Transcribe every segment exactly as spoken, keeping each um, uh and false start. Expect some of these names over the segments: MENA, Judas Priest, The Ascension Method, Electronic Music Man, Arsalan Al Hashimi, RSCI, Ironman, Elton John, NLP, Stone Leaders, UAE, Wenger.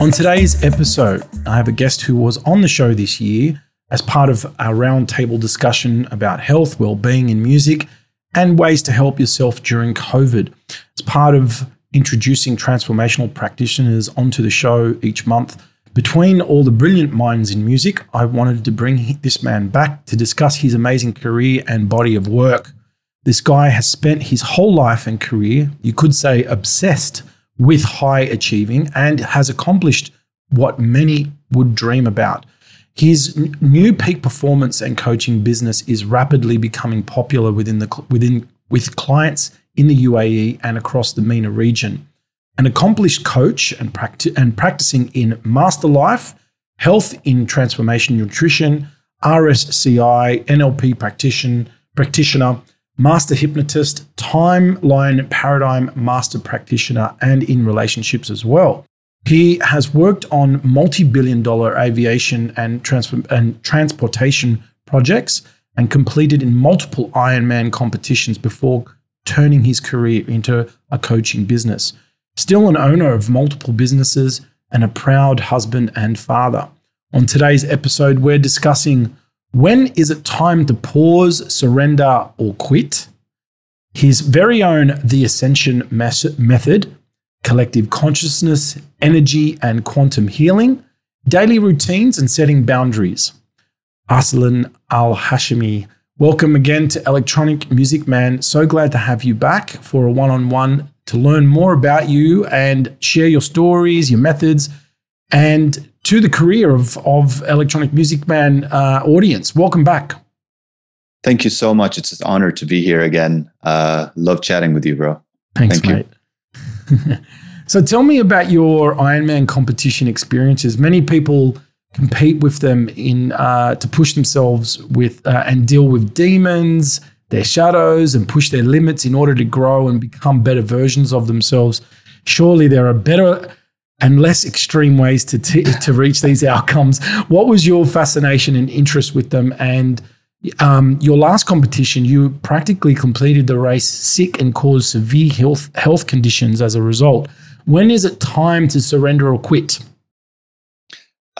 On today's episode, I have a guest who was on the show this year as part of our roundtable discussion about health, well-being and music, and ways to help yourself during COVID. As part of introducing transformational practitioners onto the show each month, between all the brilliant minds in music, I wanted to bring this man back to discuss his amazing career and body of work. This guy has spent his whole life and career, you could say obsessed, with high achieving, and has accomplished what many would dream about. His n- new peak performance and coaching business is rapidly becoming popular within the within with clients in the U A E and across the MENA region. An accomplished coach and, practi- and practicing in master life, health in transformation nutrition, R S C I, N L P practitioner, practitioner, master hypnotist, timeline paradigm master practitioner, and in relationships as well. He has worked on multi-billion dollar aviation and, transform- and transportation projects and completed in multiple Ironman competitions before turning his career into a coaching business. Still an owner of multiple businesses and a proud husband and father. On today's episode, we're discussing: when is it time to pause, surrender, or quit? His very own The Ascension Method, collective consciousness, energy, and quantum healing, daily routines, and setting boundaries. Arsalan Al Hashimi, welcome again to Electronic Music Man. So glad to have you back for a one-on-one to learn more about you and share your stories, your methods, and to the career of, of Electronic Music Man uh, audience. Welcome back. Thank you so much. It's an honor to be here again. Uh, love chatting with you, bro. Thanks, Thank mate. So tell me about your Ironman competition experiences. Many people compete with them in uh, to push themselves with uh, and deal with demons, their shadows, and push their limits in order to grow and become better versions of themselves. Surely there are better and less extreme ways to t- to reach these outcomes. What was your fascination and interest with them? And um, your last competition, you practically completed the race sick and caused severe health health conditions as a result. When is it time to surrender or quit?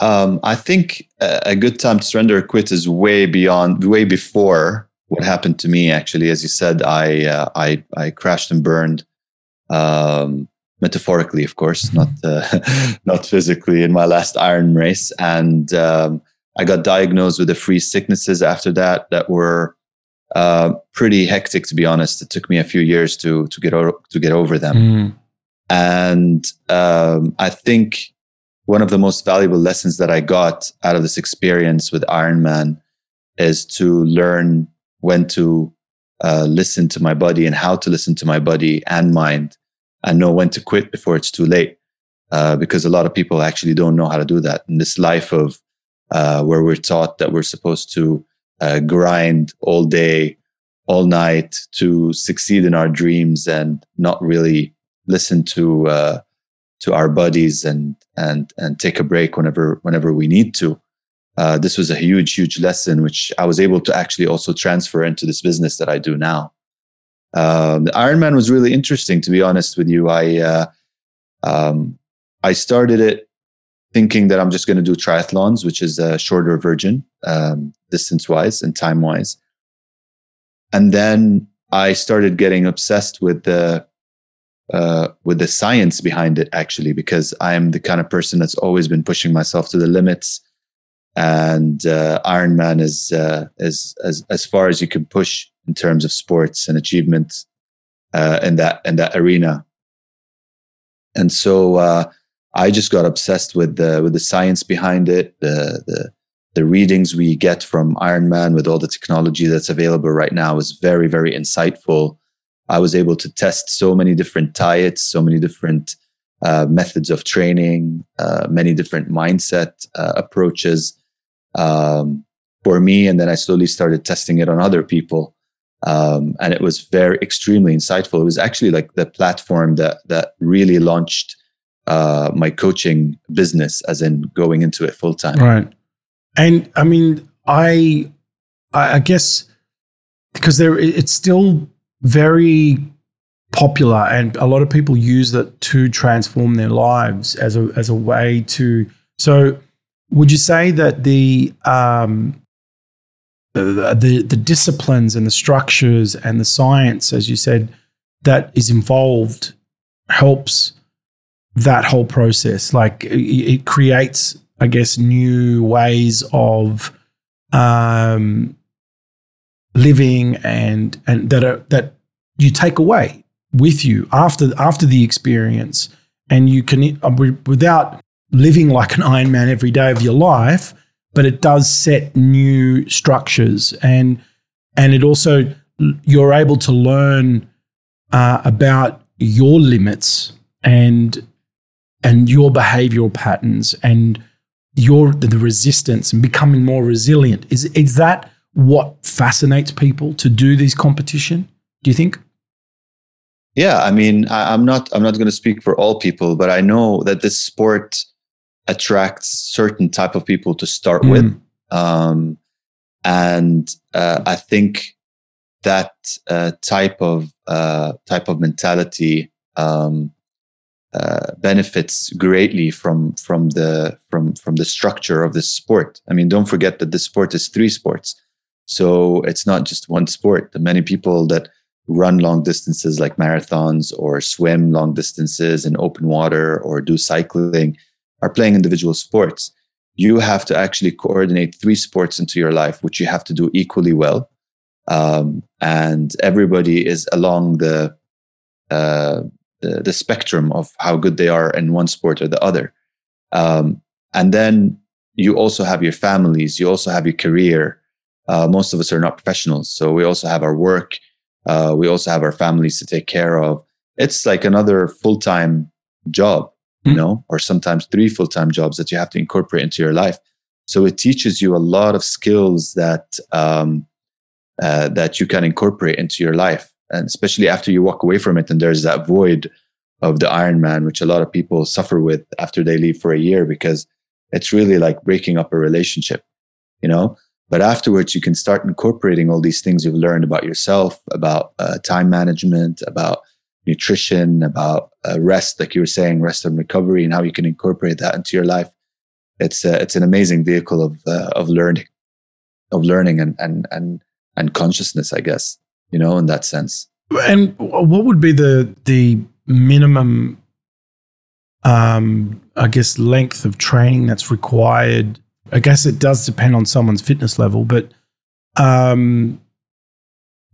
Um, I think a good time to surrender or quit is way beyond, way before what happened to me. Actually, as you said, I uh, I, I crashed and burned. Um, Metaphorically, of course, not uh, not physically, in my last Iron race. And um, I got diagnosed with a few sicknesses after that that were uh, pretty hectic, to be honest. It took me a few years to to get o- to get over them. Mm. And um, I think one of the most valuable lessons that I got out of this experience with Ironman is to learn when to uh, listen to my body and how to listen to my body and mind, and know when to quit before it's too late, uh, because a lot of people actually don't know how to do that. In this life of uh, where we're taught that we're supposed to uh, grind all day, all night to succeed in our dreams, and not really listen to uh, to our bodies and and and take a break whenever whenever we need to. Uh, this was a huge, huge lesson, which I was able to actually also transfer into this business that I do now. Um, the Ironman was really interesting, to be honest with you. I uh, um, I started it thinking that I'm just going to do triathlons, which is a shorter version, um, distance-wise and time-wise. And then I started getting obsessed with the uh, with the science behind it, actually, because I am the kind of person that's always been pushing myself to the limits. And uh, Ironman is uh, is as as far as you can push in terms of sports and achievement uh, in that in that arena. And so uh, I just got obsessed with the with the science behind it, the the the readings we get from Ironman with all the technology that's available right now is very, very insightful. I was able to test so many different diets, so many different uh, methods of training, uh, many different mindset uh, approaches um, for me, and then I slowly started testing it on other people. Um, and it was very extremely insightful. It was actually like the platform that that really launched uh, my coaching business, as in going into it full time. Right. And I mean, I I guess because there it's still very popular, and a lot of people use it to transform their lives as a as a way to. So, would you say that the um, the, the the disciplines and the structures and the science, as you said, that is involved, helps that whole process? Like it, it creates, I guess, new ways of um, living, and and that are, that you take away with you after after the experience, and you can, without living like an Ironman every day of your life, but it does set new structures, and and it also, you're able to learn uh, about your limits and and your behavioral patterns and your the resistance and becoming more resilient. Is is that what fascinates people to do these competition? Do you think? Yeah, I mean, I, I'm not I'm not going to speak for all people, but I know that this sport attracts certain type of people to start mm. with, um, and uh, I think that uh, type of uh, type of mentality um, uh, benefits greatly from from the from from the structure of this sport. I mean, don't forget that this sport is three sports, so it's not just one sport. The many people that run long distances like marathons or swim long distances in open water or do cycling are playing individual sports. You have to actually coordinate three sports into your life, which you have to do equally well. Um, and everybody is along the, uh, the the spectrum of how good they are in one sport or the other. Um, and then you also have your families. You also have your career. Uh, most of us are not professionals, so we also have our work. Uh, we also have our families to take care of. It's like another full-time job, you know, or sometimes three full-time jobs that you have to incorporate into your life. So it teaches you a lot of skills that um, uh, that you can incorporate into your life, and especially after you walk away from it, and there's that void of the Ironman, which a lot of people suffer with after they leave for a year, because it's really like breaking up a relationship, you know. But afterwards, you can start incorporating all these things you've learned about yourself, about uh, time management, about nutrition, about uh, rest, like you were saying, rest and recovery, and how you can incorporate that into your life. It's uh, it's an amazing vehicle of uh, of learning, of learning and and and and consciousness, I guess, you know, in that sense. And what would be the the minimum, um, I guess, length of training that's required? I guess it does depend on someone's fitness level, but um,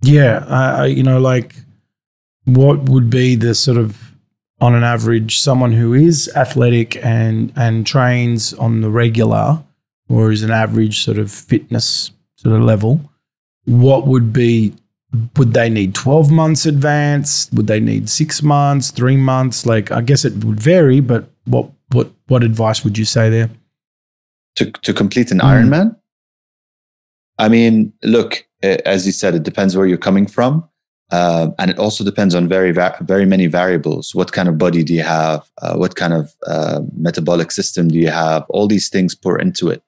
yeah, I, I, you know, like what would be the sort of, on an average, someone who is athletic and and trains on the regular, or is an average sort of fitness sort of level, what would be, would they need twelve months advance? Would they need six months, three months? Like, I guess it would vary, but what, what, what advice would you say there? To, to complete an mm. Ironman? I mean, look, as you said, it depends where you're coming from. Uh, and it also depends on very, very many variables. What kind of body do you have? Uh, what kind of uh, metabolic system do you have? All these things pour into it.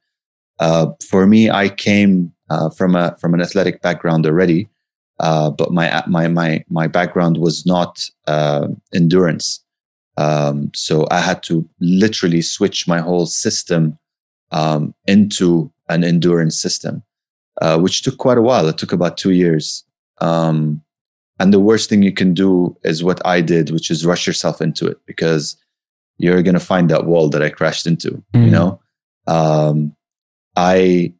Uh, for me, I came uh, from a from an athletic background already, uh, but my my my my background was not uh, endurance. Um, so I had to literally switch my whole system Um, into an endurance system, uh, which took quite a while. It took about two years. Um, and the worst thing you can do is what I did, which is rush yourself into it, because you're going to find that wall that I crashed into, mm-hmm. you know? Um, I,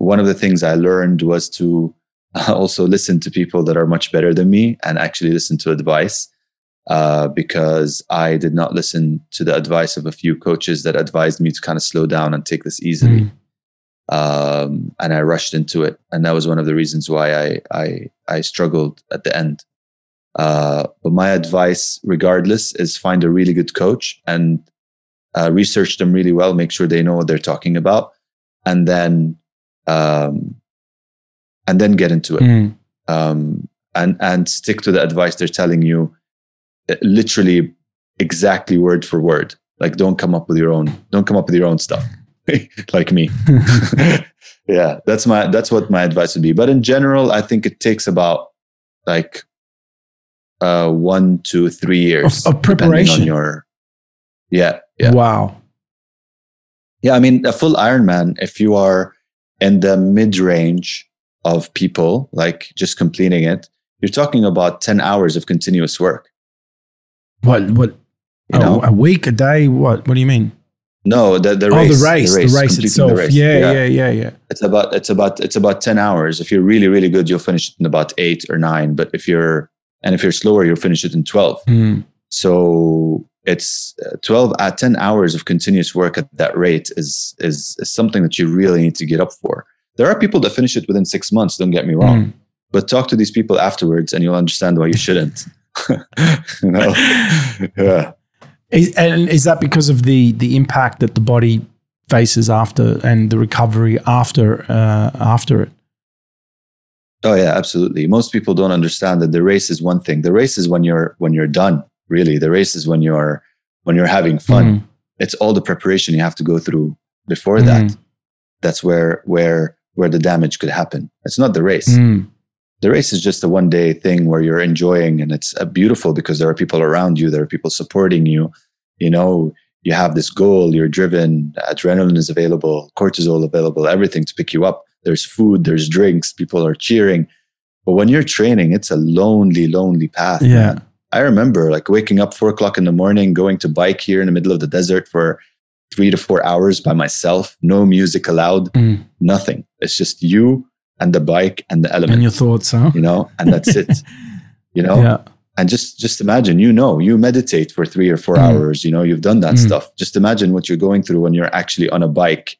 one of the things I learned was to also listen to people that are much better than me and actually listen to advice, uh, because I did not listen to the advice of a few coaches that advised me to kind of slow down and take this easily. Mm. Um, and I rushed into it. And that was one of the reasons why I, I, I struggled at the end. Uh, but my advice, regardless, is find a really good coach and, uh, research them really well, make sure they know what they're talking about, and then, um, and then get into it. Mm. Um, and, and stick to the advice they're telling you, literally exactly word for word. Like, don't come up with your own, don't come up with your own stuff like me. Yeah, that's my, that's what my advice would be. But in general, I think it takes about like uh, one to three years of, of preparation. On your, yeah, yeah. Wow. Yeah, I mean, a full Ironman, if you are in the mid-range of people, like just completing it, you're talking about ten hours of continuous work. What? What? You know? A week, a day? What? What do you mean? No, the the race, oh, the race, the race, the race itself. The race. Yeah, yeah, yeah, yeah, yeah. It's about it's about it's about ten hours. If you're really, really good, you'll finish it in about eight or nine. But if you're and if you're slower, you'll finish it in twelve. Mm. So it's twelve at ten hours of continuous work at that rate is, is is something that you really need to get up for. There are people that finish it within six months. Don't get me wrong, mm. but talk to these people afterwards, and you'll understand why you shouldn't. You know? Yeah. And is that because of the the impact that the body faces after and the recovery after uh, after it? Oh yeah, absolutely. Most people don't understand that the race is one thing. The race is when you're when you're done. Really, the race is when you're when you're having fun. Mm. It's all the preparation you have to go through before mm. that. That's where where where the damage could happen. It's not the race. Mm. The race is just a one day thing where you're enjoying, and it's uh, beautiful because there are people around you, there are people supporting you. You know, you have this goal, you're driven, adrenaline is available, cortisol available, everything to pick you up. There's food, there's drinks, people are cheering. But when you're training, it's a lonely, lonely path. Yeah. Man. I remember like waking up four o'clock in the morning, going to bike here in the middle of the desert for three to four hours by myself, no music allowed, mm. nothing. It's just you and the bike and the element. And your thoughts, huh? You know, and that's it. You know? Yeah. And just just imagine, you know, you meditate for three or four mm. hours, you know, you've done that mm. stuff. Just imagine what you're going through when you're actually on a bike,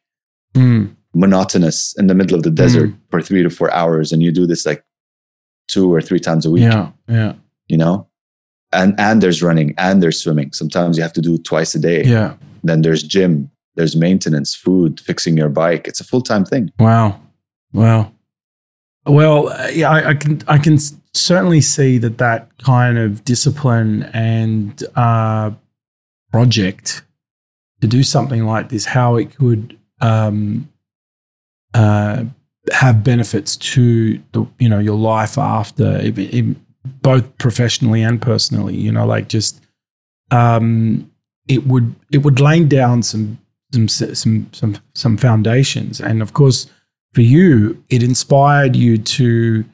mm. monotonous in the middle of the desert mm. for three to four hours. And you do this like two or three times a week. Yeah. Yeah. You know? And and there's running and there's swimming. Sometimes you have to do twice a day. Yeah. Then there's gym, there's maintenance, food, fixing your bike. It's a full-time thing. Wow. Wow. Well, yeah, I, I can I can certainly see that that kind of discipline and uh, project to do something like this, how it could um, uh, have benefits to the, you know, your life after, it, it, both professionally and personally. You know, like just um, it would it would lay down some some some some some foundations, and of course. For you, it inspired you to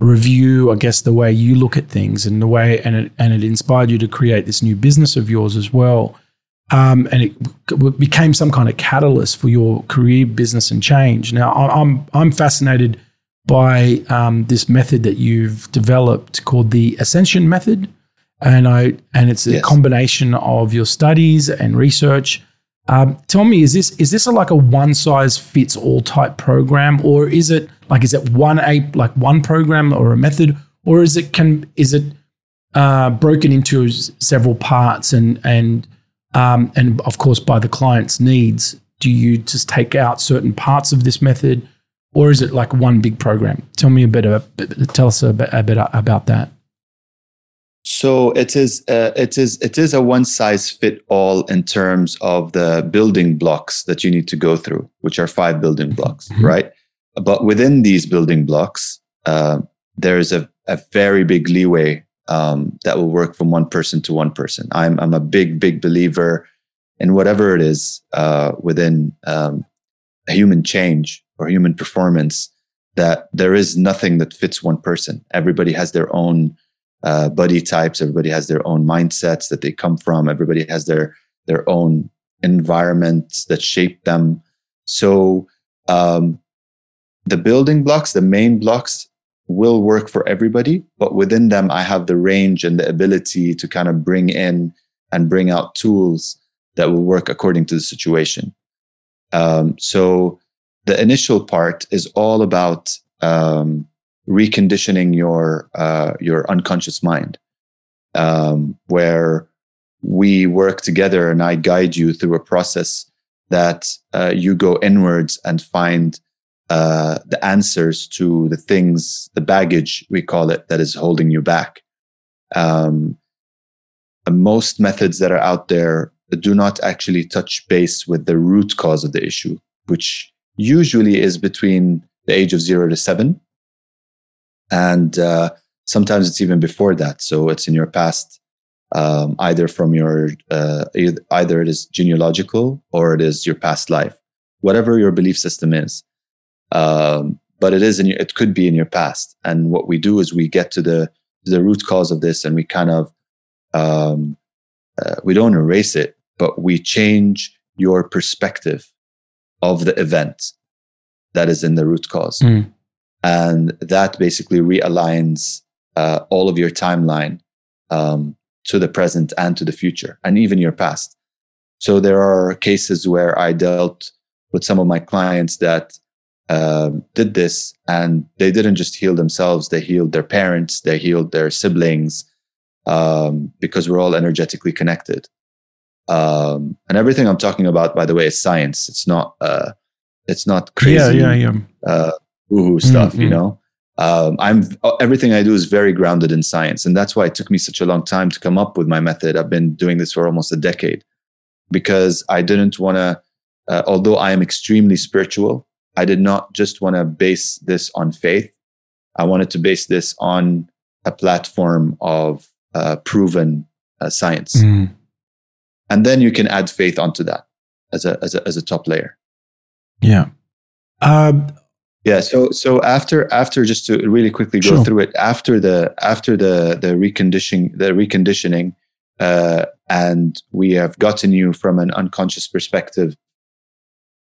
review, I guess, the way you look at things and the way, and it, and it inspired you to create this new business of yours as well. Um, and it became some kind of catalyst for your career, business, and change. Now, I'm I'm fascinated by um, this method that you've developed called the Ascension Method, and I and it's a yes. combination of your studies and research. Um, tell me, is this is this a, like a one size fits all type program, or is it like is it one a like one program or a method, or is it can is it uh, broken into s- several parts and and um, and of course by the client's needs? Do you just take out certain parts of this method, or is it like one big program? Tell me a bit about tell us a bit, a bit about that. So it is, uh, it is, it is a one-size-fit-all in terms of the building blocks that you need to go through, which are five building blocks, mm-hmm. right? But within these building blocks, uh, there is a, a very big leeway um, that will work from one person to one person. I'm I'm a big, big believer in whatever it is uh, within um, a human change or human performance, that there is nothing that fits one person. Everybody has their own. Uh, body types, everybody has their own mindsets that they come from, everybody has their their own environments that shape them. So um, the building blocks, the main blocks will work for everybody, but within them I have the range and the ability to kind of bring in and bring out tools that will work according to the situation. Um, so the initial part is all about um, reconditioning your uh, your unconscious mind, um, where we work together and I guide you through a process that uh, you go inwards and find uh, the answers to the things, the baggage, we call it, that is holding you back. Um, most methods that are out there do not actually touch base with the root cause of the issue, which usually is between the age of zero to seven. And uh, Sometimes it's even before that. So it's in your past, um, either from your, uh, either it is genealogical or it is your past life, whatever your belief system is. Um, but it is in your, it could be in your past. And what we do is we get to the, the root cause of this, and we kind of, um, uh, we don't erase it, but we change your perspective of the event that is in the root cause. Mm. And that basically realigns uh, all of your timeline um, to the present and to the future, and even your past. So there are cases where I dealt with some of my clients that uh, did this, and they didn't just heal themselves, they healed their parents, they healed their siblings, um, because we're all energetically connected. Um, and everything I'm talking about, by the way, is science. It's not, uh, it's not crazy. Yeah, yeah, yeah. Uh, woohoo stuff, mm-hmm. you know. Um, I'm everything I do is very grounded in science, and that's why it took me such a long time to come up with my method. I've been doing this for almost a decade, because I didn't want to. Uh, although I am extremely spiritual, I did not just want to base this on faith. I wanted to base this on a platform of uh, proven uh, science. Mm. And then you can add faith onto that as a as a as a top layer. Yeah. Um, yeah. So so after after just to really quickly go sure. through it, after the after the the reconditioning the reconditioning, uh, and we have gotten you from an unconscious perspective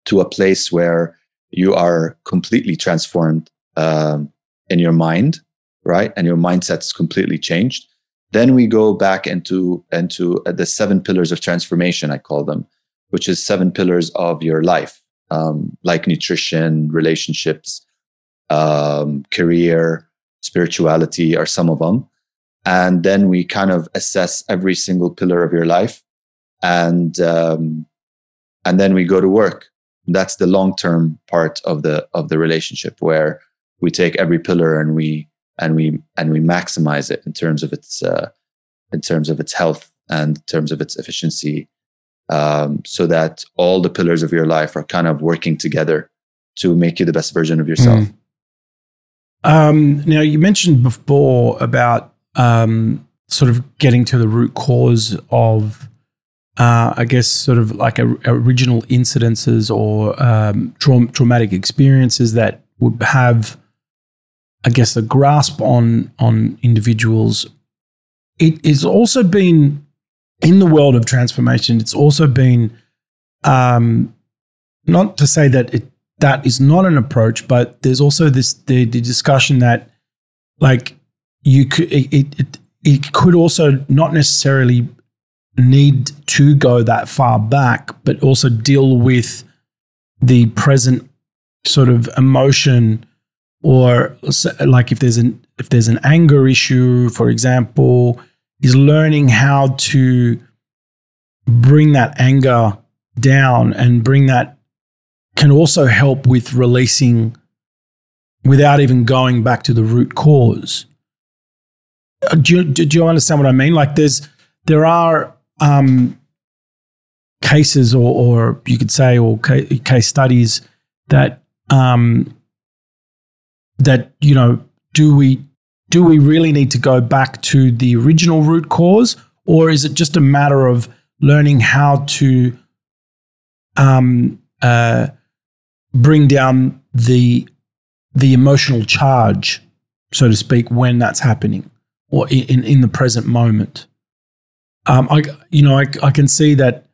to a place where you are completely transformed um, in your mind, right? And your mindset's completely changed. Then we go back into, into the seven pillars of transformation, I call them, which is seven pillars of your life, um, like nutrition, relationships, um, career, spirituality are some of them. And then we kind of assess every single pillar of your life. And, um, and then we go to work. That's the long-term part of the, of the relationship, where we take every pillar and we and we and we maximize it in terms of its uh, in terms of its health and in terms of its efficiency, um, so that all the pillars of your life are kind of working together to make you the best version of yourself. Mm. Um, now, you mentioned before about um, sort of getting to the root cause of, uh, I guess, sort of like a, original incidences or um, tra- traumatic experiences that would have, I guess, the grasp on on individuals. It is also been, in the world of transformation, it's also been, um, not to say that it, that is not an approach, but there's also this the, the discussion that, like, you could it, it it could also not necessarily need to go that far back, but also deal with the present sort of emotion. Or like if there's an if there's an anger issue, for example, is learning how to bring that anger down, and bring that can also help with releasing without even going back to the root cause. Do you, do you understand what I mean? Like there's there are um, cases, or, or you could say, or ca- case studies that. Um, That, you know, do we do we really need to go back to the original root cause, or is it just a matter of learning how to um, uh, bring down the the emotional charge, so to speak, when that's happening, or in in the present moment? Um, I you know I, I can see that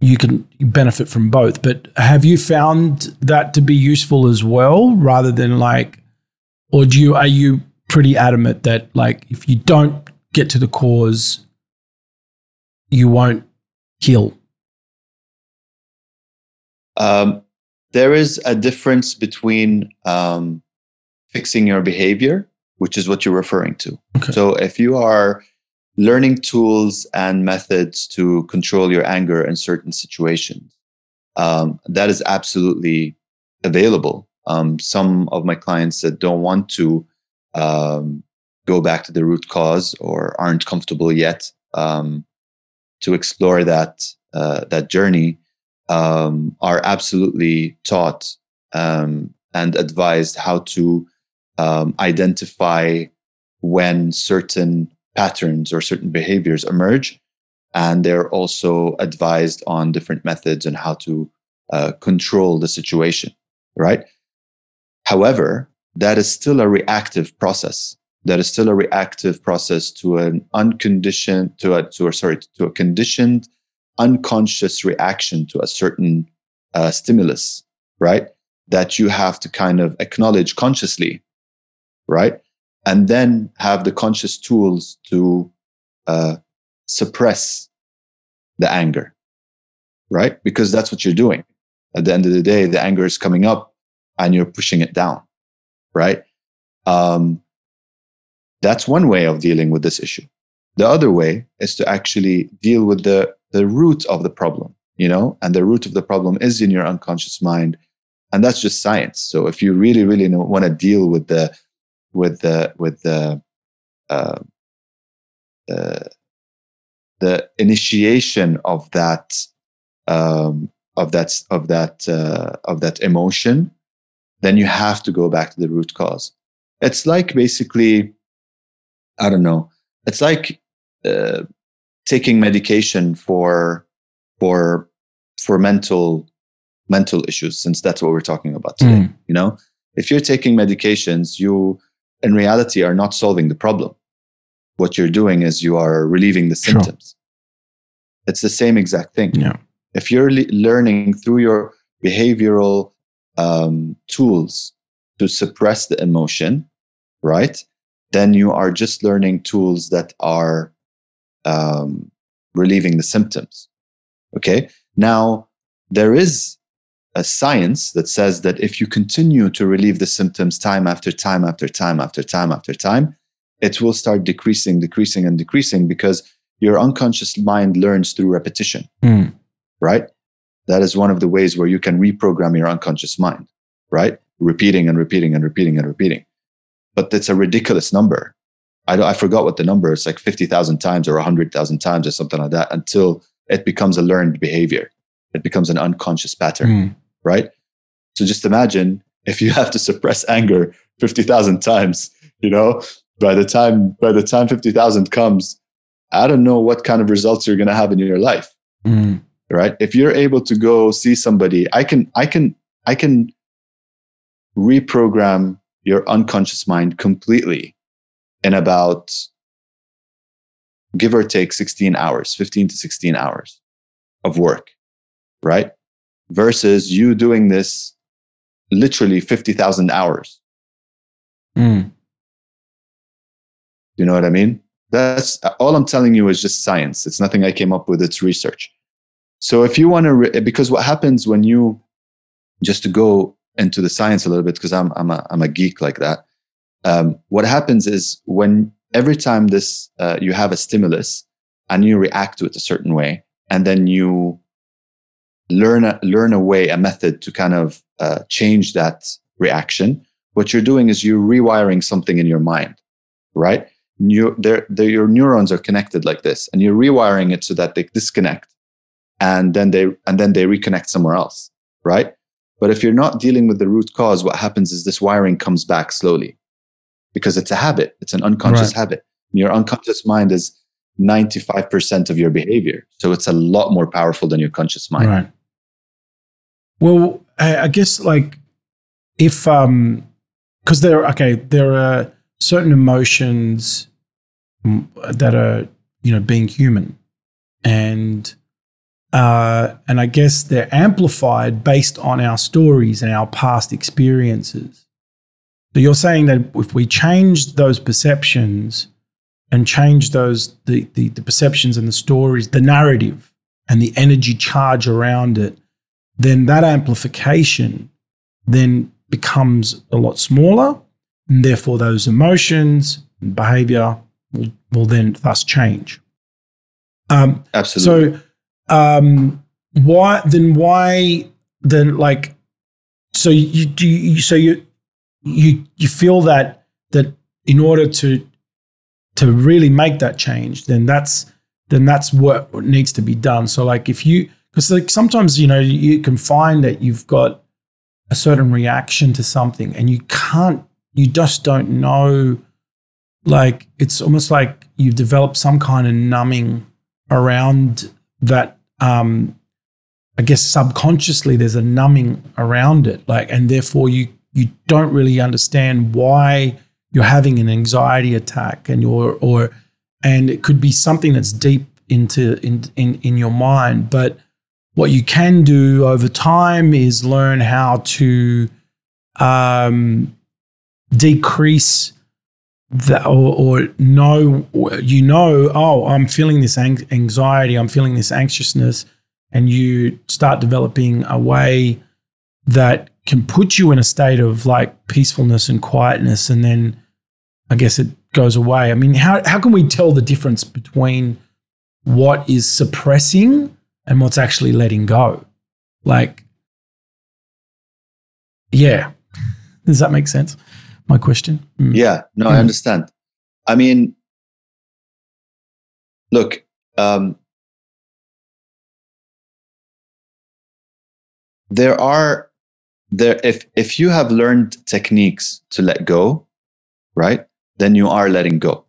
you can benefit from both, but have you found that to be useful as well, rather than like, or do you, are you pretty adamant that like, if you don't get to the cause, you won't heal? Um, there is a difference between um, fixing your behavior, which is what you're referring to. Okay. So if you are learning tools and methods to control your anger in certain situations, Um, that is absolutely available. Um, some of my clients that don't want to um, go back to the root cause, or aren't comfortable yet um, to explore that uh, that journey, um, are absolutely taught um, and advised how to um, identify when certain patterns or certain behaviors emerge. And they're also advised on different methods and how to uh, control the situation, right? However, that is still a reactive process. That is still a reactive process to an unconditioned, to a, to a sorry, to a conditioned, unconscious reaction to a certain uh, stimulus, right? That you have to kind of acknowledge consciously, right? And then have the conscious tools to uh, suppress the anger, right? Because that's what you're doing. At the end of the day, the anger is coming up and you're pushing it down, right? Um, that's one way of dealing with this issue. The other way is to actually deal with the, the root of the problem, you know? And the root of the problem is in your unconscious mind. And that's just science. So if you really, really want to deal with the, with the, with the, uh, uh, the initiation of that, um, of that, of that, uh, of that emotion, then you have to go back to the root cause. It's like basically, I don't know. It's like uh, taking medication for, for, for mental. mental issues, since that's what we're talking about today. Mm. You know, if you're taking medications, you in reality are not solving the problem. What you're doing is you are relieving the symptoms. Sure. It's the same exact thing. Yeah. If you're le- learning through your behavioral um, tools to suppress the emotion, right? Then you are just learning tools that are um, relieving the symptoms. Okay. Now there is a science that says that if you continue to relieve the symptoms time after time after time after time after time, it will start decreasing, decreasing, and decreasing because your unconscious mind learns through repetition, mm. right? That is one of the ways where you can reprogram your unconscious mind, right? Repeating and repeating and repeating and repeating. But that's a ridiculous number. I, I forgot what the number is, like fifty thousand times or one hundred thousand times or something like that, until it becomes a learned behavior. It becomes an unconscious pattern. Mm. Right? So just imagine if you have to suppress anger fifty thousand times, you know, by the time, by the time fifty thousand comes, I don't know what kind of results you're going to have in your life. Mm. Right? If you're able to go see somebody, I can, I can, I can reprogram your unconscious mind completely in about, give or take sixteen hours, fifteen to sixteen hours of work. Right? Versus you doing this literally fifty thousand hours. Mm. You know what I mean? That's all I'm telling you is just science. It's nothing I came up with. It's research. So if you want to, re- because what happens when you, just to go into the science a little bit, because I'm I'm a, I'm a geek like that. Um, what happens is when every time this uh, you have a stimulus and you react to it a certain way, and then you learn a, learn a way, a method to kind of uh, change that reaction. What you're doing is you're rewiring something in your mind, right? You, they're, they're, your neurons are connected like this, and you're rewiring it so that they disconnect, and then they and then they reconnect somewhere else, right? But if you're not dealing with the root cause, what happens is this wiring comes back slowly, because it's a habit. It's an unconscious right. habit. And your unconscious mind is ninety-five percent of your behavior, so it's a lot more powerful than your conscious mind. Right. Well, I guess like if, um, cause there, okay, there are certain emotions that are, you know, being human and, uh, and I guess they're amplified based on our stories and our past experiences. So you're saying that if we change those perceptions and change those, the, the, the perceptions and the stories, the narrative and the energy charge around it, then that amplification then becomes a lot smaller, and therefore those emotions and behavior will, will then thus change. Um, Absolutely. So um, why then? Why then? Like, so you do. You, so you you you feel that that in order to to really make that change, then that's then that's what needs to be done. So like if you. Because like sometimes, you know, you can find that you've got a certain reaction to something and you can't, you just don't know like, it's almost like you've developed some kind of numbing around that. Um, I guess subconsciously there's a numbing around it, like, and therefore you you don't really understand why you're having an anxiety attack, and you're or and it could be something that's deep into in in in your mind. But what you can do over time is learn how to um, decrease that, or, or know, you know, oh, I'm feeling this anxiety, I'm feeling this anxiousness, and you start developing a way that can put you in a state of like peacefulness and quietness, and then I guess it goes away. I mean, how, how can we tell the difference between what is suppressing and what's actually letting go? Like, yeah. Does that make sense? My question? Mm. Yeah, no, mm. I understand. I mean, look, um, there are, there if, if you have learned techniques to let go, right, then you are letting go.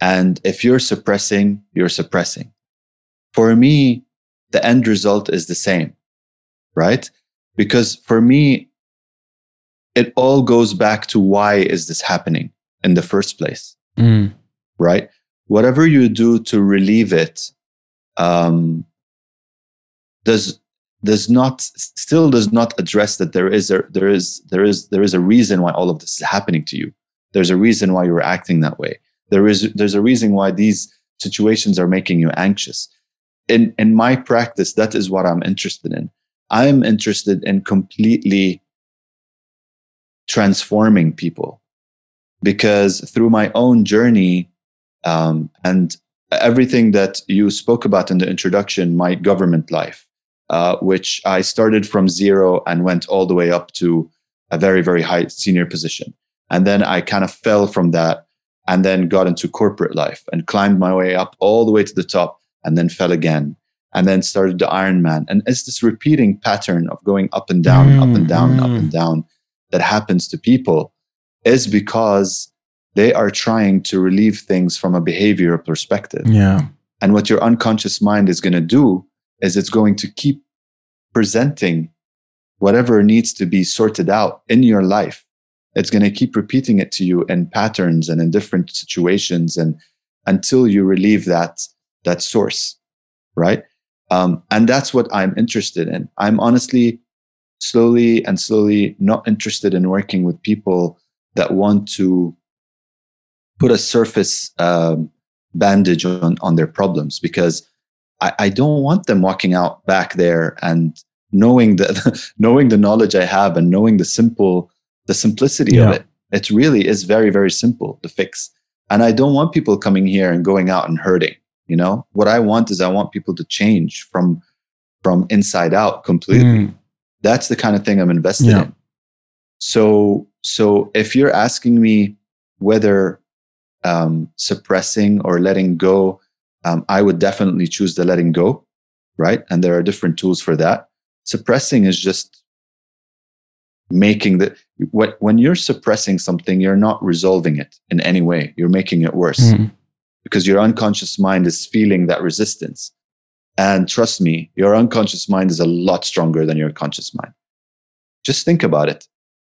And if you're suppressing, you're suppressing. For me, the end result is the same, right? Because for me, it all goes back to why is this happening in the first place, mm. right? Whatever you do to relieve it, um, does does not still does not address that there is a there is there is there is a reason why all of this is happening to you. There's a reason why you're acting that way. There is there's a reason why these situations are making you anxious. In in my practice, that is what I'm interested in. I'm interested in completely transforming people, because through my own journey um, and everything that you spoke about in the introduction, my government life, uh, which I started from zero and went all the way up to a very, very high senior position. And then I kind of fell from that and then got into corporate life and climbed my way up all the way to the top and then fell again and then started the Ironman. And it's this repeating pattern of going up and down, mm, up and down, mm. up and down. That happens to people is because they are trying to relieve things from a behavioral perspective. Yeah. And what your unconscious mind is going to do is it's going to keep presenting whatever needs to be sorted out in your life. It's going to keep repeating it to you in patterns and in different situations, and until you relieve that that source, right? Um, and that's what I'm interested in. I'm honestly slowly and slowly not interested in working with people that want to put a surface um, bandage on, on their problems, because I, I don't want them walking out back there and knowing the, knowing the knowledge I have and knowing the simple, the simplicity yeah. of it. It really is very, very simple to fix. And I don't want people coming here and going out and hurting. You know, what I want is I want people to change from, from inside out completely. Mm. That's the kind of thing I'm invested yeah. in. So, so if you're asking me whether um, suppressing or letting go, um, I would definitely choose the letting go, right? And there are different tools for that. Suppressing is just making the, what, when you're suppressing something, you're not resolving it in any way. You're making it worse mm-hmm. because your unconscious mind is feeling that resistance. And trust me, your unconscious mind is a lot stronger than your conscious mind. Just think about it.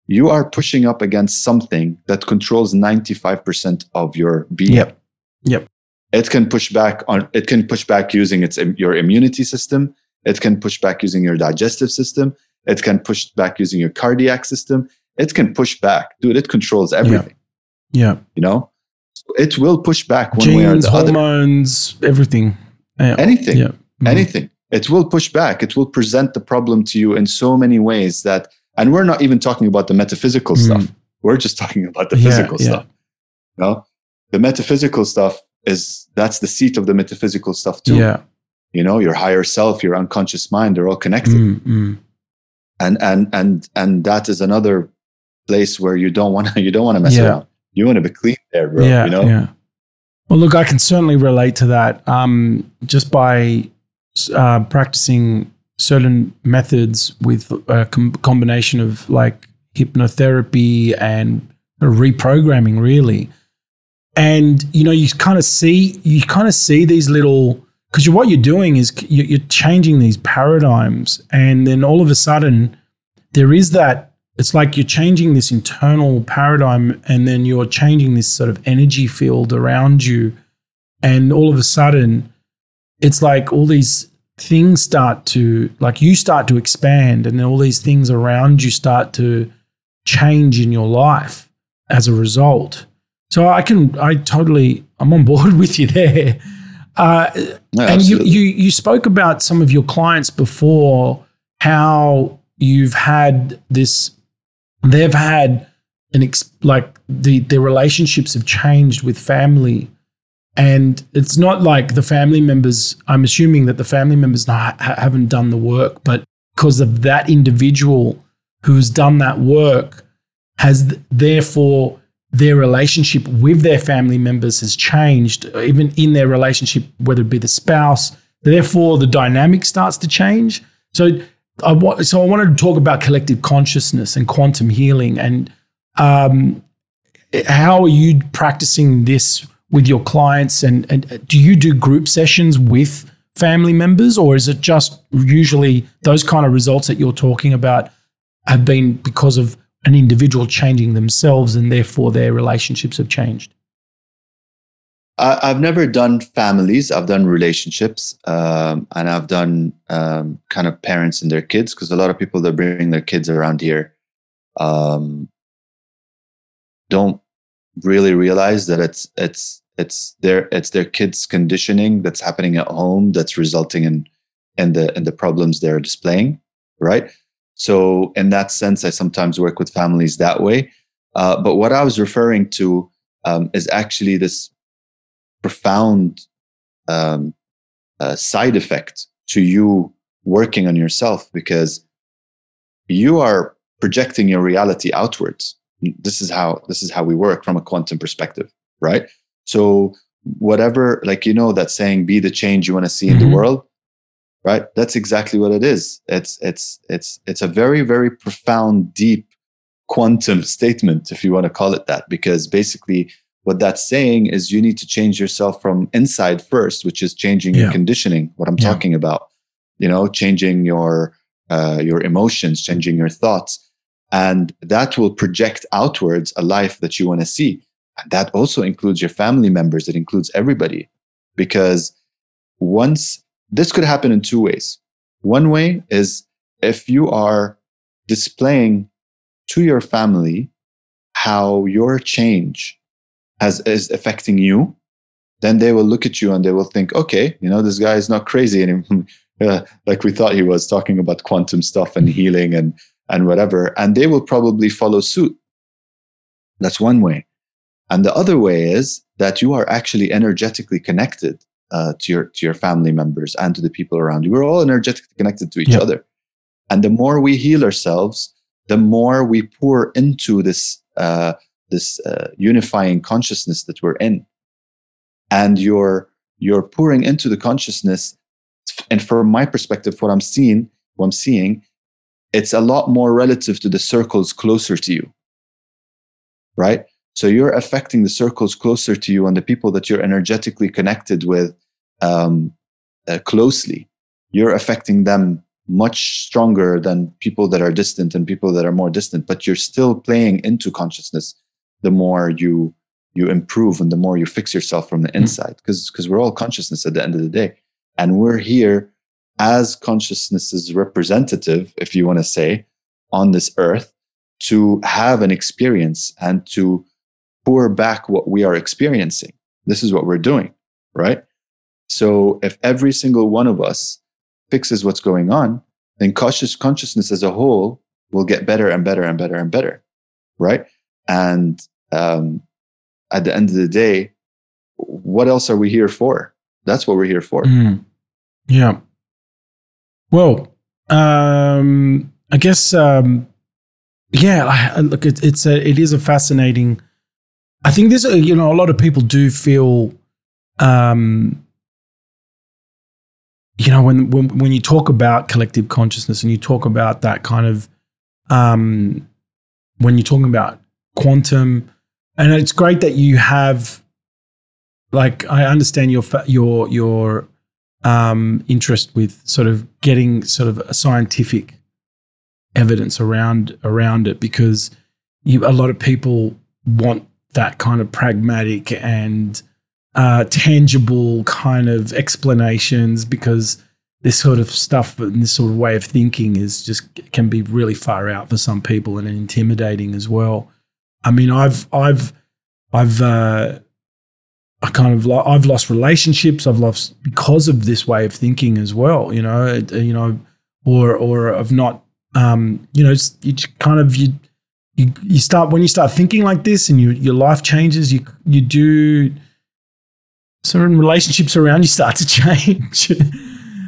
You are pushing up against something that controls ninety-five percent of your being. Yep. Yep. It can push back on, it can push back using its, your immunity system. It can push back using your digestive system. It can push back using your cardiac system. It can push back. Dude, it controls everything. Yeah. Yep. You know, it will push back one Genes, way or the hormones, other. Hormones, everything. Uh, anything. Yep. Mm-hmm. Anything. It will push back. It will present the problem to you in so many ways that, and we're not even talking about the metaphysical mm-hmm. stuff. We're just talking about the yeah, physical yeah. stuff. No, the metaphysical stuff is, that's the seat of the metaphysical stuff too. Yeah. You know, your higher self, your unconscious mind, they're all connected. Mm-hmm. And, and, and, and that is another place where you don't want to, you don't want to mess yeah. around. You want to be clean there, bro. Yeah, you know? Yeah. Well, look, I can certainly relate to that. Um, just by, Uh, practicing certain methods with a com- combination of like hypnotherapy and reprogramming, really, And, you know, you kind of see, you kind of see these little, because what you're doing is you're changing these paradigms. And then all of a sudden there is that, it's like you're changing this internal paradigm, and then you're changing this sort of energy field around you. And all of a sudden it's like all these things start to, like you start to expand, and then all these things around you start to change in your life as a result. So I can, I totally, I'm on board with you there. Uh, no, and you, you, you spoke about some of your clients before, how you've had this, they've had an, ex, like the, their relationships have changed with family. And it's not like the family members, I'm assuming that the family members not, ha- haven't done the work, but because of that individual who's done that work has th- therefore their relationship with their family members has changed, even in their relationship, whether it be the spouse. Therefore, the dynamic starts to change. So I, wa- so I wanted to talk about collective consciousness and quantum healing, and um, how are you practicing this with your clients, and, and do you do group sessions with family members, or is it just usually those kind of results that you're talking about have been because of an individual changing themselves and therefore their relationships have changed? I, I've never done families. I've done relationships, um, and I've done um, kind of parents and their kids, because a lot of people that bring their kids around here um, don't really realize that it's it's it's their it's their kids' conditioning that's happening at home that's resulting in in the in the problems they're displaying, right? So in that sense, I sometimes work with families that way. Uh, but what I was referring to um, is actually this profound um, uh, side effect to you working on yourself, because you are projecting your reality outwards. This is how this is how we work from a quantum perspective, right? So whatever, like, you know, that saying, be the change you want to see mm-hmm. in the world, right? That's exactly what it is. It's it's it's it's a very, very profound, deep quantum statement, if you want to call it that, because basically what that's saying is you need to change yourself from inside first, which is changing yeah. your conditioning, what I'm yeah. talking about, you know, changing your uh, your emotions, changing your thoughts. And that will project outwards a life that you want to see. And that also includes your family members. It includes everybody. Because once, this could happen in two ways. One way is if you are displaying to your family how your change has, is affecting you, then they will look at you and they will think, okay, you know, this guy is not crazy anymore. Like we thought he was, talking about quantum stuff and healing and and whatever, and they will probably follow suit. That's one way. And the other way is that you are actually energetically connected uh, to your to your family members and to the people around you. We're all energetically connected to each yeah. other. And the more we heal ourselves, the more we pour into this, uh, this uh, unifying consciousness that we're in. And you're, you're pouring into the consciousness. And from my perspective, what I'm seeing, what I'm seeing it's a lot more relative to the circles closer to you, right? So you're affecting the circles closer to you and the people that you're energetically connected with um, uh, closely. You're affecting them much stronger than people that are distant and people that are more distant, but you're still playing into consciousness the more you you improve and the more you fix yourself from the inside, because because we're all consciousness at the end of the day. And we're here as consciousness's representative, if you want to say, on this earth, to have an experience and to pour back what we are experiencing. This is what we're doing, right? So if every single one of us fixes what's going on, then conscious consciousness as a whole will get better and better and better and better, right? And um, at the end of the day, what else are we here for? That's what we're here for. Mm. Yeah. Well, um, I guess, um, yeah. I, look, it, it's a it is a fascinating. I think this, you know, a lot of people do feel, um, you know, when when when you talk about collective consciousness and you talk about that kind of, um, when you're talking about quantum, and it's great that you have Like, I understand your your your um, interest with sort of getting sort of a scientific evidence around around it, because you, a lot of people want that kind of pragmatic and uh, tangible kind of explanations, because this sort of stuff and this sort of way of thinking is just can be really far out for some people and intimidating as well. I mean, I've I've I've uh, I kind of lo- I've lost relationships. I've lost because of this way of thinking as well. You know, you know, or or of not. Um, you know, it's, you just kind of you, you you start when you start thinking like this, and you, your life changes. You you do certain relationships around you start to change.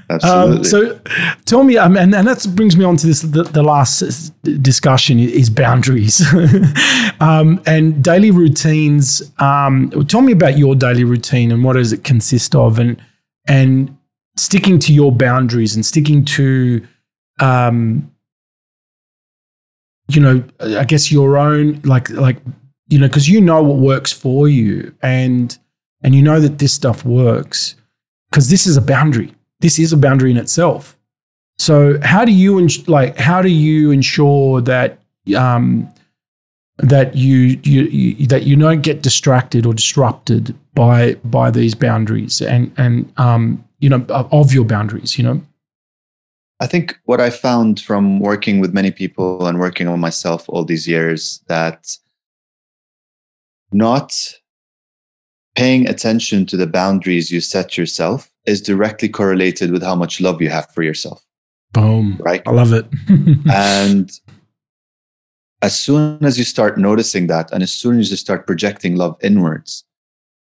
Absolutely. Um, so, tell me, um, and and that brings me on to this the, the last discussion is boundaries, um, and daily routines. Um, tell me about your daily routine and what does it consist of, and and sticking to your boundaries and sticking to. Um, you know, I guess your own, like, like, you know, because you know what works for you, and and you know that this stuff works, because this is a boundary. This is a boundary in itself. So how do you, ins- like, how do you ensure that um, that you, you you that you don't get distracted or disrupted by by these boundaries and and um, you know, of your boundaries, you know? I think what I found from working with many people and working on myself all these years, that not paying attention to the boundaries you set yourself is directly correlated with how much love you have for yourself. Boom. Right? I love it. And as soon as you start noticing that, and as soon as you start projecting love inwards,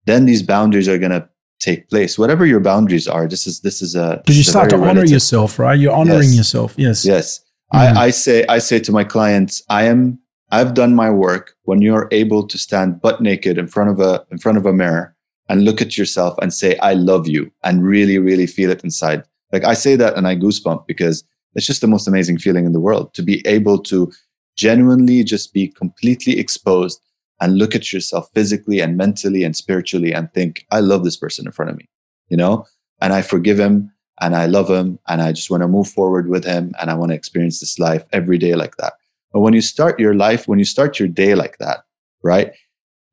then these boundaries are going to take place, whatever your boundaries are. This is this is a because you start to honor relative. yourself, right? You're honoring yes. yourself. Yes, yes. Mm-hmm. I, I say I say to my clients, I am I've done my work when you're able to stand butt naked in front of a in front of a mirror and look at yourself and say, I love you, and really really feel it inside. Like, I say that and I goosebump, because it's just the most amazing feeling in the world to be able to genuinely just be completely exposed and look at yourself physically and mentally and spiritually and think, I love this person in front of me, you know, and I forgive him and I love him and I just want to move forward with him and I want to experience this life every day like that. But when you start your life, when you start your day like that, right,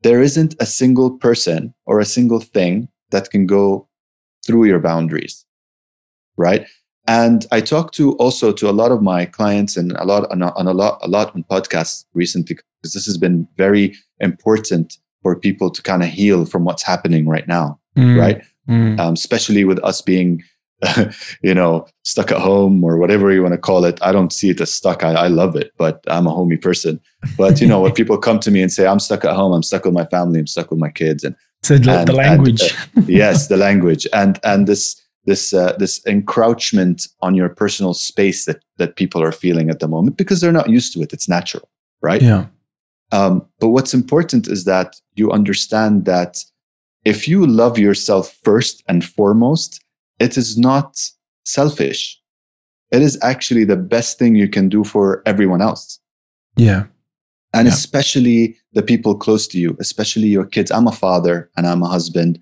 there isn't a single person or a single thing that can go through your boundaries, right? And I talk to also to a lot of my clients and a lot on a lot a lot on podcasts recently, because this has been very important for people to kind of heal from what's happening right now, mm. right? Mm. Um, especially with us being, uh, you know, stuck at home or whatever you want to call it. I don't see it as stuck. I, I love it, but I'm a homey person. But you know, when people come to me and say, "I'm stuck at home. I'm stuck with my family. I'm stuck with my kids," and so the, and, the language, and, uh, yes, the language, and and this. This uh, this encroachment on your personal space that that people are feeling at the moment, because they're not used to it. It's natural, right? Yeah. Um, but what's important is that you understand that if you love yourself first and foremost, it is not selfish. It is actually the best thing you can do for everyone else. Yeah. And yeah. especially the people close to you, especially your kids. I'm a father and I'm a husband.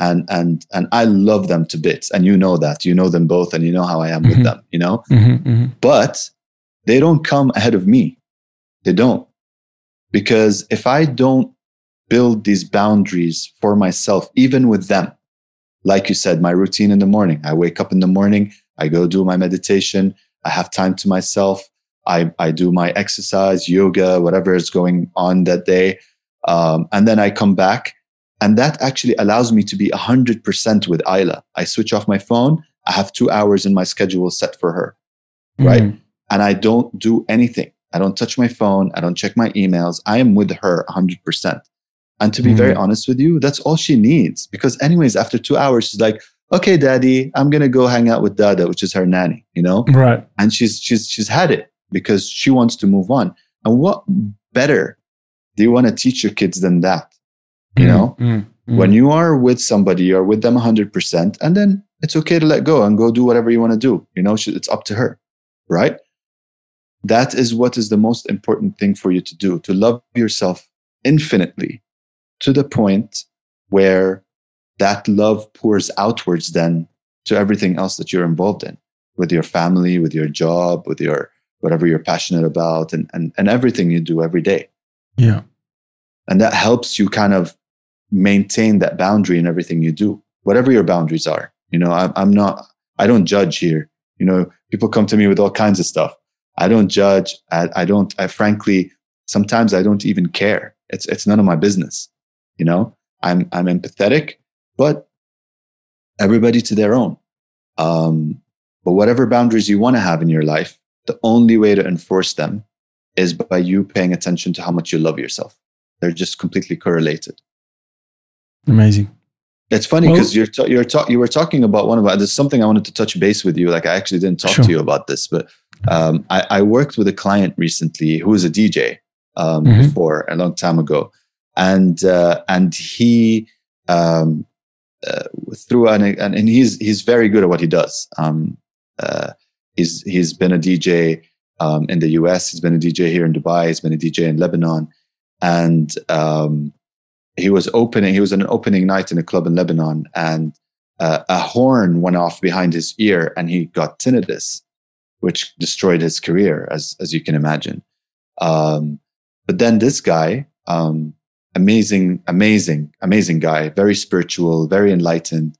And and and I love them to bits, and you know that, you know them both, and you know how I am mm-hmm. with them, you know. Mm-hmm, mm-hmm. But they don't come ahead of me. They don't, because if I don't build these boundaries for myself, even with them, like you said, my routine in the morning. I wake up in the morning. I go do my meditation. I have time to myself. I I do my exercise, yoga, whatever is going on that day, um, and then I come back. And that actually allows me to be one hundred percent with Ayla. I switch off my phone. I have two hours in my schedule set for her, right? Mm. And I don't do anything. I don't touch my phone. I don't check my emails. I am with her one hundred percent. And to be mm. very honest with you, that's all she needs. Because anyways, after two hours, she's like, okay, daddy, I'm going to go hang out with Dada, which is her nanny, you know? Right. And she's she's she's had it, because she wants to move on. And what better do you want to teach your kids than that? You know, mm, mm, when you are with somebody, you're with them one hundred percent, and then it's okay to let go and go do whatever you want to do. You know, it's up to her, right? That is what is the most important thing for you to do, to love yourself infinitely to the point where that love pours outwards then to everything else that you're involved in, with your family, with your job, with your whatever you're passionate about, and and, and everything you do every day. Yeah. And that helps you kind of maintain that boundary in everything you do, whatever your boundaries are. You know, I, I'm not, I don't judge here. You know, people come to me with all kinds of stuff. I don't judge. I, I don't, I frankly, sometimes I don't even care. It's, it's none of my business. You know, I'm, I'm empathetic, but everybody to their own. Um, but whatever boundaries you want to have in your life, the only way to enforce them is by you paying attention to how much you love yourself. They're just completely correlated. Amazing. It's funny because well, you're, you're ta- you were talking about one of there's something I wanted to touch base with you. Like I actually didn't talk sure. to you about this, but um, I, I worked with a client recently who was a D J um, mm-hmm. before a long time ago, and uh, and he um, uh, through an, and and he's he's very good at what he does. Um, uh, he's he's been a D J um, in the U S. He's been a D J here in Dubai. He's been a D J in Lebanon, and. Um, He was opening, he was an opening night in a club in Lebanon, and uh, a horn went off behind his ear and he got tinnitus, which destroyed his career, as as you can imagine. Um, but then this guy, um, amazing, amazing, amazing guy, very spiritual, very enlightened,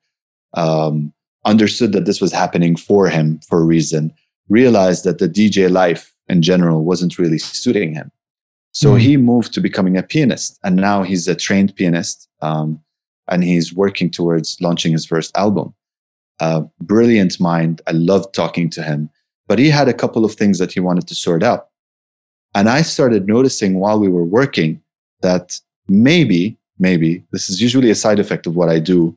um, understood that this was happening for him for a reason, realized that the D J life in general wasn't really suiting him. So he moved to becoming a pianist, and now he's a trained pianist, um, and he's working towards launching his first album. Uh, brilliant mind. I loved talking to him, but he had a couple of things that he wanted to sort out. And I started noticing while we were working that maybe, maybe this is usually a side effect of what I do,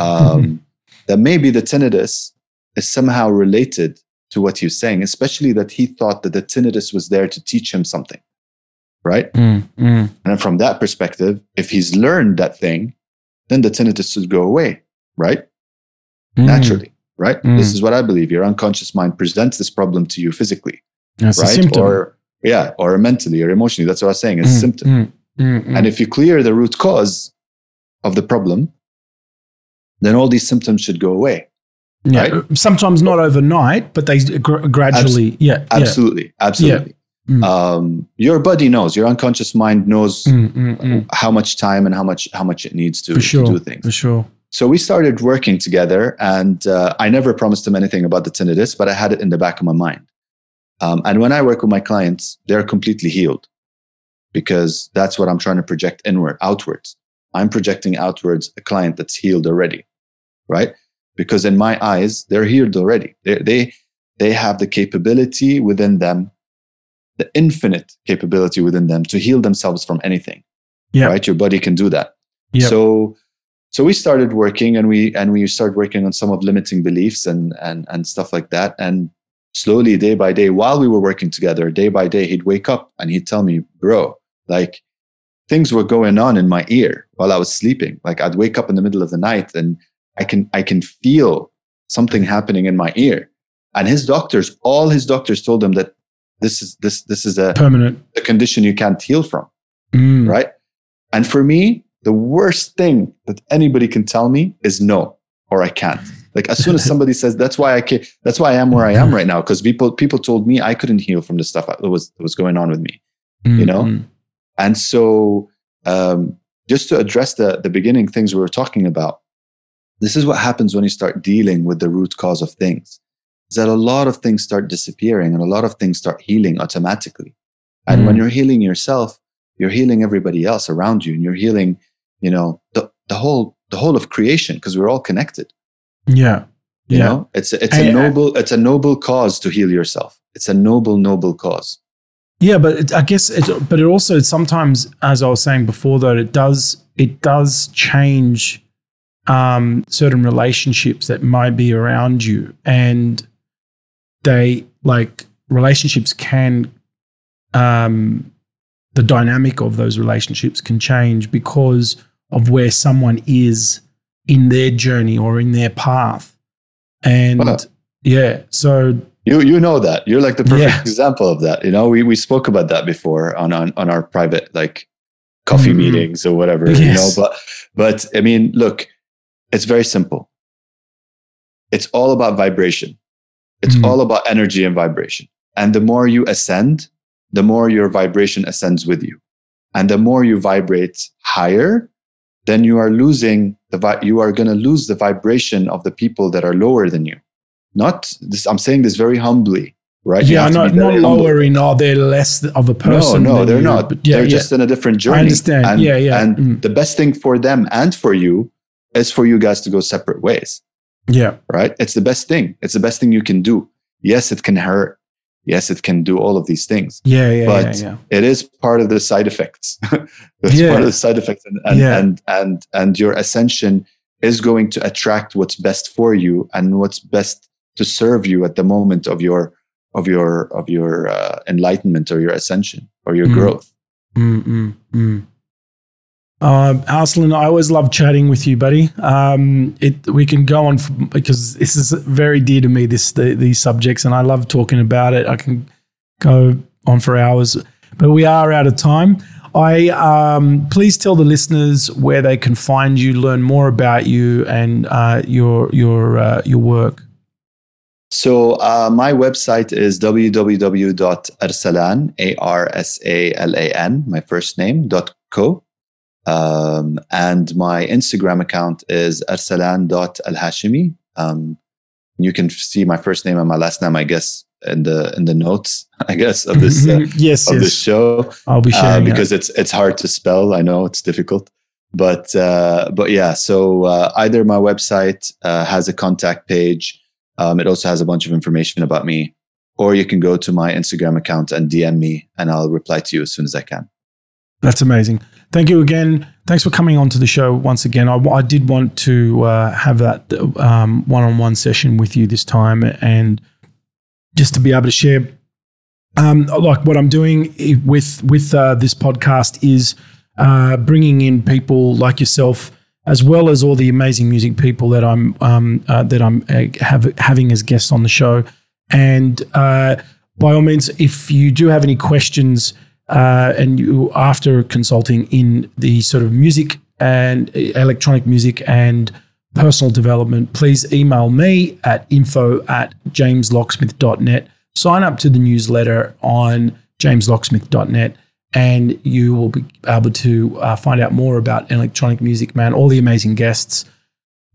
um, that maybe the tinnitus is somehow related to what he was saying, especially that he thought that the tinnitus was there to teach him something. Right? Mm, mm. And from that perspective, if he's learned that thing, then the tinnitus should go away, right? Mm. Naturally, right? Mm. This is what I believe. Your unconscious mind presents this problem to you physically, that's right? A symptom. Or, yeah, or mentally or emotionally. That's what I was saying. It's mm, a symptom. Mm, mm, mm, and if you clear the root cause of the problem, then all these symptoms should go away. Yeah. Right? Sometimes not overnight, but they gr- gradually. Abs- yeah. Absolutely. Yeah. Absolutely. Yeah. Mm. Um, your body knows, your unconscious mind knows mm, mm, mm. how much time and how much how much it needs to, sure, to do things. For sure. So we started working together, and uh, I never promised him anything about the tinnitus, but I had it in the back of my mind. Um, and when I work with my clients, they're completely healed, because that's what I'm trying to project inward, outwards. I'm projecting outwards a client that's healed already, right? Because in my eyes, they're healed already. They they they have the capability within them. The infinite capability within them to heal themselves from anything, yep. right? Your body can do that. Yep. So, so we started working, and we and we started working on some of limiting beliefs and and and stuff like that. And slowly, day by day, while we were working together, day by day, he'd wake up and he'd tell me, "Bro, like things were going on in my ear while I was sleeping. Like I'd wake up in the middle of the night and I can I can feel something happening in my ear." And his doctors, all his doctors, told him that. This is this this is a permanent a condition you can't heal from, mm. right? And for me, the worst thing that anybody can tell me is no, or I can't. Like as soon as somebody says that's why I can't, that's why I am where I am right now, because people people told me I couldn't heal from the stuff that was that was going on with me, mm. you know. And so, um, just to address the the beginning things we were talking about, this is what happens when you start dealing with the root cause of things. Is that a lot of things start disappearing and a lot of things start healing automatically. And mm. when you're healing yourself, you're healing everybody else around you, and you're healing, you know, the, the whole the whole of creation, because we're all connected. Yeah. You yeah. know, it's a, it's I, a noble I, it's a noble cause to heal yourself. It's a noble noble cause. Yeah, but it, I guess it, but it also sometimes, as I was saying before though, it does it does change um, certain relationships that might be around you, and they like relationships can, um, the dynamic of those relationships can change because of where someone is in their journey or in their path. And wow. yeah, so you you know that you're like the perfect yeah. example of that. You know, we we spoke about that before on on, on our private like coffee mm-hmm. meetings or whatever. Yes. You know, but but I mean, look, It's very simple. It's all about vibration. It's mm-hmm. all about energy and vibration. And the more you ascend, the more your vibration ascends with you. And the more you vibrate higher, then you are losing the vi- you are going to lose the vibration of the people that are lower than you. Not this, I'm saying this very humbly, right? Yeah, not, not lowering, or they're less of a person. No, no, they're not. Yeah, they're yeah. just in a different journey. I understand. And, yeah, yeah. And mm. the best thing for them and for you is for you guys to go separate ways. Yeah. Right? It's the best thing. It's the best thing you can do. Yes, it can hurt. Yes, it can do all of these things. Yeah, yeah, but yeah, yeah. it is part of the side effects. It's yeah. part of the side effects, and and, yeah. and and and your ascension is going to attract what's best for you and what's best to serve you at the moment of your of your of your uh, enlightenment or your ascension or your mm. growth. Mm, mm, mm. Um, Arsalan, I always love chatting with you, buddy. Um, it we can go on for, because this is very dear to me. This the, these subjects, and I love talking about it. I can go on for hours, but we are out of time. I um, please tell the listeners where they can find you, learn more about you, and uh, your your uh, your work. So uh, my website is www dot arsalan a r s a l a n my first name dot co. Um, and my Instagram account is Arsalan Al Hashimi. Um, you can see my first name and my last name, I guess, in the in the notes, I guess, of this uh, yes, of yes. this show. I'll be sharing uh, because it. it's it's hard to spell. I know it's difficult, but uh, but yeah. So uh, either my website uh, has a contact page. Um, it also has a bunch of information about me, or you can go to my Instagram account and D M me, and I'll reply to you as soon as I can. That's amazing. Thank you again. Thanks for coming on to the show once again. I, I did want to uh, have that um, one-on-one session with you this time, and just to be able to share, um, like what I'm doing with with uh, this podcast is uh, bringing in people like yourself, as well as all the amazing music people that I'm um, uh, that I'm uh, have, having as guests on the show. And uh, by all means, if you do have any questions. Uh, and you, after consulting in the sort of music and electronic music and personal development, please email me at info at james locksmith dot net. Sign up to the newsletter on james locksmith dot net, and you will be able to uh, find out more about Electronic Music Man, all the amazing guests.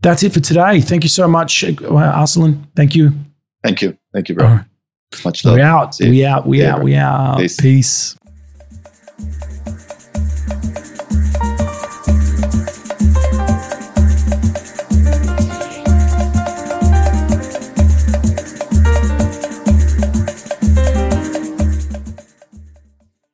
That's it for today. Thank you so much, Arsalan. Thank you. Thank you. Thank you, bro. Much love. We out. We out. We out. We out. Peace. Peace.